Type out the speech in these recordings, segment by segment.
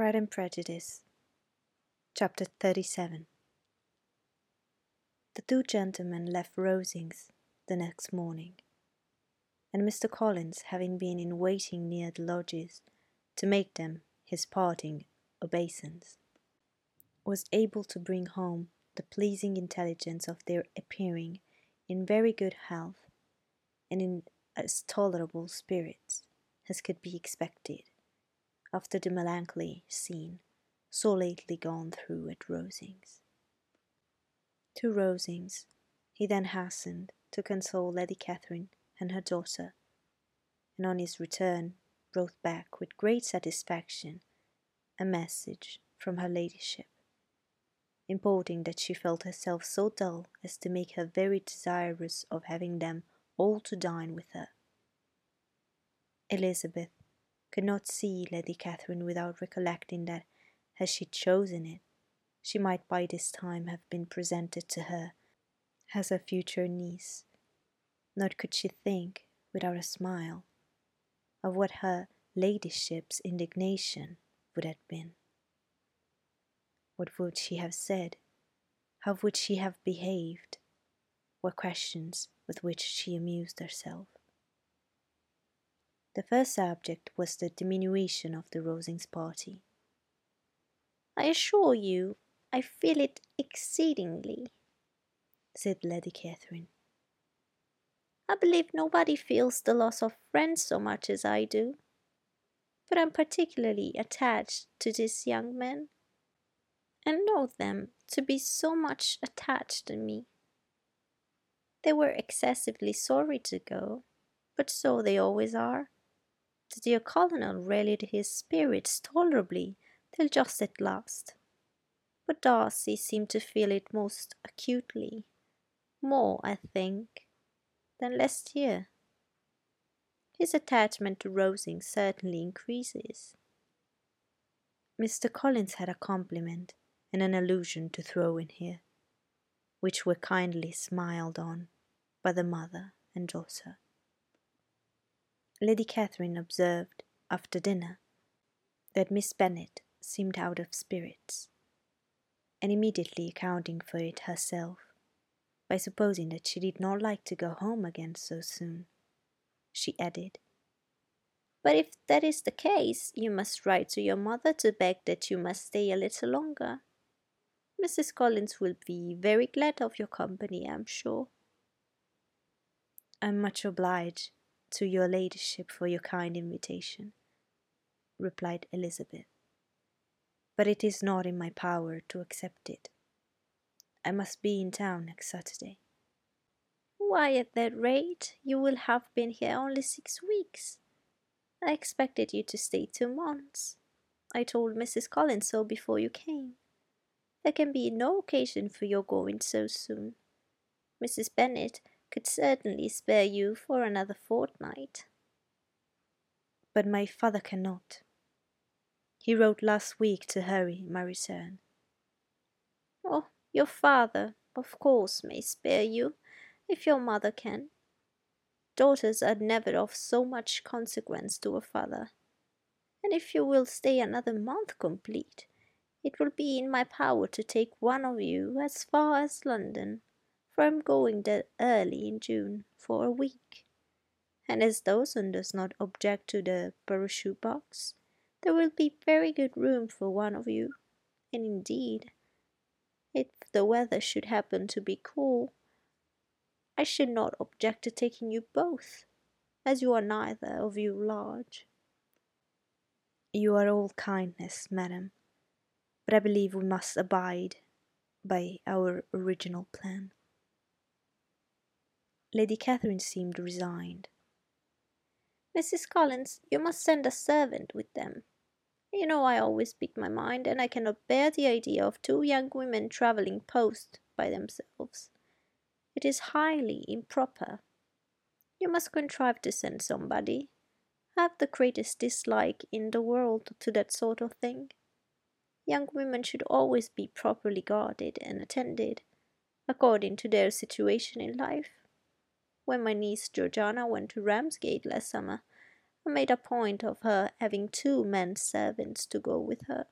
Pride and Prejudice, Chapter 37. The two gentlemen left Rosings the next morning, and Mr. Collins, having been in waiting near the lodges to make them his parting obeisance, was able to bring home the pleasing intelligence of their appearing in very good health and in as tolerable spirits as could be expected after the melancholy scene so lately gone through at Rosings. To Rosings he then hastened to console Lady Catherine and her daughter, and on his return brought back with great satisfaction a message from her ladyship, importing that she felt herself so dull as to make her very desirous of having them all to dine with her. Elizabeth could not see Lady Catherine without recollecting that, had she chosen it, she might by this time have been presented to her as her future niece, nor could she think, without a smile, of what her ladyship's indignation would have been. What would she have said? How would she have behaved? Were questions with which she amused herself. The first subject was the diminution of the Rosings party. "I assure you, I feel it exceedingly," said Lady Catherine. "I believe nobody feels the loss of friends so much as I do, but I'm particularly attached to these young men, and know them to be so much attached to me. They were excessively sorry to go, but so they always are. The dear Colonel rallied his spirits tolerably till just at last, but Darcy seemed to feel it most acutely, more, I think, than last year. His attachment to Rosings certainly increases." Mr. Collins had a compliment and an allusion to throw in here, which were kindly smiled on by the mother and daughter. Lady Catherine observed, after dinner, that Miss Bennet seemed out of spirits, and immediately accounting for it herself, by supposing that she did not like to go home again so soon, she added, "But if that is the case, you must write to your mother to beg that you must stay a little longer. Mrs. Collins will be very glad of your company, I'm sure." "I'm much obliged to your ladyship for your kind invitation," replied Elizabeth, "but it is not in my power to accept it. I must be in town next Saturday." "Why, at that rate, you will have been here only 6 weeks. I expected you to stay 2 months. I told Mrs. Collins so before you came. There can be no occasion for your going so soon. Mrs. Bennet could certainly spare you for another fortnight." "But my father cannot. He wrote last week to hurry my return." "Oh, your father, of course, may spare you, if your mother can. Daughters are never of so much consequence to a father, and if you will stay another month complete, it will be in my power to take one of you as far as London, for I am going there early in June for a week, and as Dawson does not object to the parachute box, there will be very good room for one of you, and indeed, if the weather should happen to be cool, I should not object to taking you both, as you are neither of you large." "You are all kindness, madam, but I believe we must abide by our original plan." Lady Catherine seemed resigned. "Mrs. Collins, you must send a servant with them. You know I always speak my mind, and I cannot bear the idea of 2 young women travelling post by themselves. It is highly improper. You must contrive to send somebody. I have the greatest dislike in the world to that sort of thing. Young women should always be properly guarded and attended, according to their situation in life. When my niece Georgiana went to Ramsgate last summer, made a point of her having two men-servants to go with her.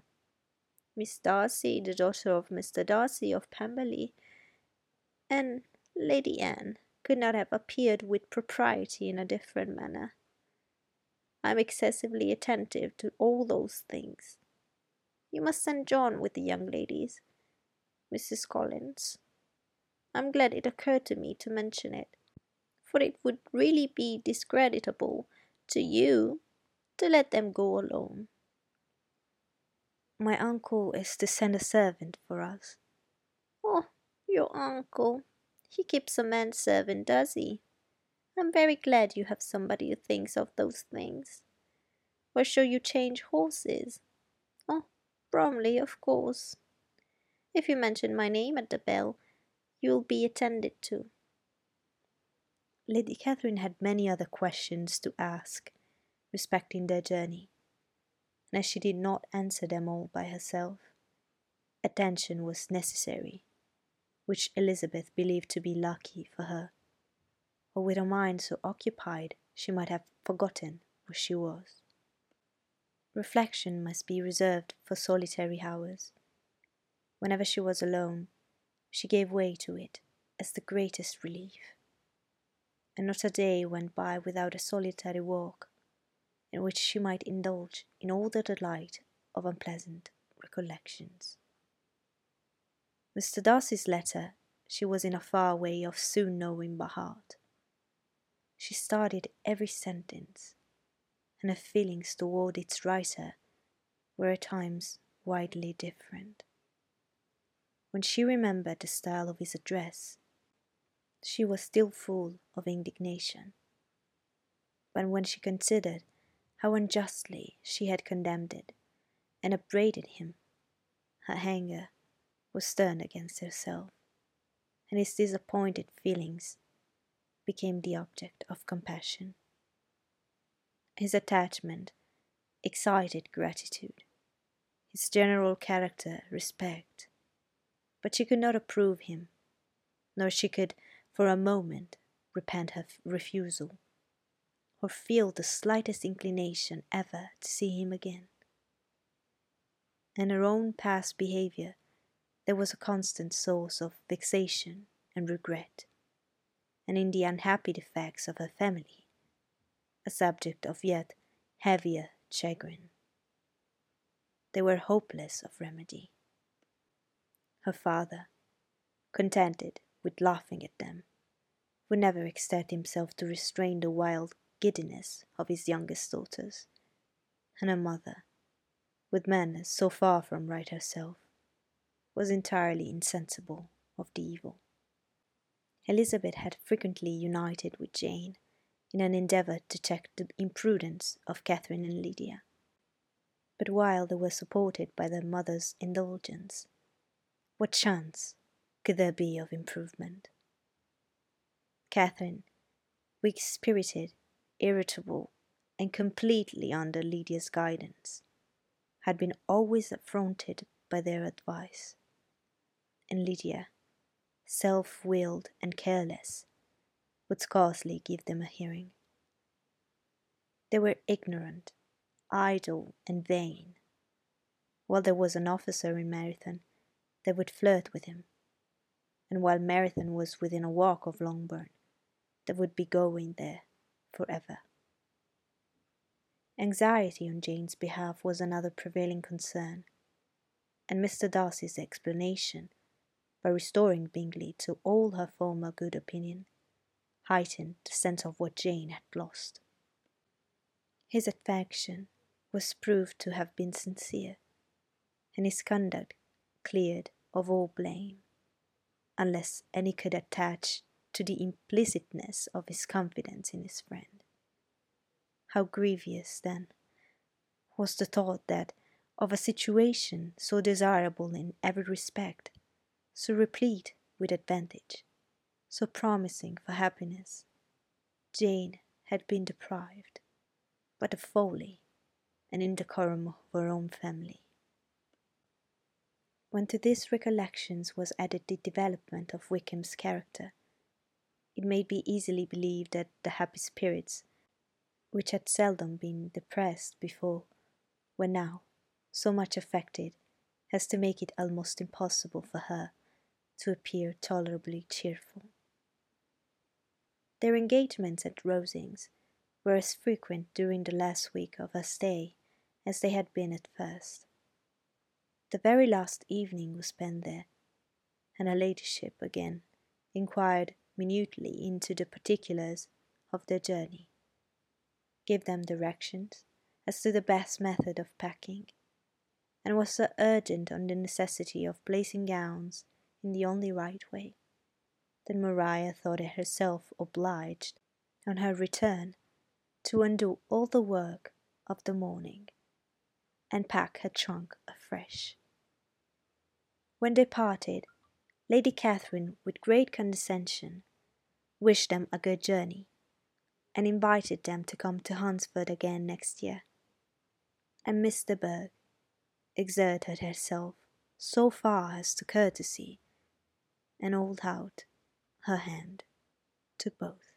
Miss Darcy, the daughter of Mr. Darcy of Pemberley, and Lady Anne could not have appeared with propriety in a different manner. I am excessively attentive to all those things. You must send John with the young ladies, Mrs. Collins. I am glad it occurred to me to mention it, for it would really be discreditable to you to let them go alone. My uncle is to send a servant for us. Oh, your uncle. He keeps a manservant, does he? I'm very glad you have somebody who thinks of those things. Where shall you change horses? Oh, Bromley, of course. If you mention my name at the bell, you'll be attended to. Lady Catherine had many other questions to ask respecting their journey, and as she did not answer them all by herself, attention was necessary, which Elizabeth believed to be lucky for her, or with her mind so occupied she might have forgotten where she was. Reflection must be reserved for solitary hours. Whenever she was alone, she gave way to it as the greatest relief, and not a day went by without a solitary walk in which she might indulge in all the delight of unpleasant recollections. Mr. Darcy's letter she was in a far way of soon knowing by heart. She studied every sentence, and her feelings toward its writer were at times widely different. When she remembered the style of his address, she was still full of indignation. But when she considered how unjustly she had condemned it and upbraided him, her anger was stern against herself, and his disappointed feelings became the object of compassion. His attachment excited gratitude, his general character respect, but she could not approve him, nor she could for a moment repent her refusal, or feel the slightest inclination ever to see him again. In her own past behaviour there was a constant source of vexation and regret, and in the unhappy defects of her family, a subject of yet heavier chagrin. They were hopeless of remedy. Her father, contented with laughing at them, would never exert himself to restrain the wild giddiness of his youngest daughters, and her mother, with manners so far from right herself, was entirely insensible of the evil. Elizabeth had frequently united with Jane in an endeavour to check the imprudence of Catherine and Lydia, but while they were supported by their mother's indulgence, what chance could there be of improvement? Catherine, weak-spirited, irritable, and completely under Lydia's guidance, had been always affronted by their advice, and Lydia, self-willed and careless, would scarcely give them a hearing. They were ignorant, idle, and vain, while there was an officer in Meryton that would flirt with him, and while Meryton was within a walk of Longbourn, that would be going there forever. Anxiety on Jane's behalf was another prevailing concern, and Mr. Darcy's explanation, by restoring Bingley to all her former good opinion, heightened the sense of what Jane had lost. His affection was proved to have been sincere, and his conduct cleared of all blame, unless any could attach to the implicitness of his confidence in his friend. How grievous, then, was the thought that, of a situation so desirable in every respect, so replete with advantage, so promising for happiness, Jane had been deprived by the folly and indecorum of her own family. When to these recollections was added the development of Wickham's character, it may be easily believed that the happy spirits which had seldom been depressed before, were now so much affected as to make it almost impossible for her to appear tolerably cheerful. Their engagements at Rosings were as frequent during the last week of her stay as they had been at first. The very last evening was spent there, and her ladyship again inquired minutely into the particulars of their journey, gave them directions as to the best method of packing, and was so urgent on the necessity of placing gowns in the only right way, that Maria thought it herself obliged, on her return, to undo all the work of the morning, and pack her trunk afresh. When they parted, Lady Catherine, with great condescension, wished them a good journey, and invited them to come to Hunsford again next year, and Miss de Bourgh exerted herself so far as to courtesy, and hold out her hand to both.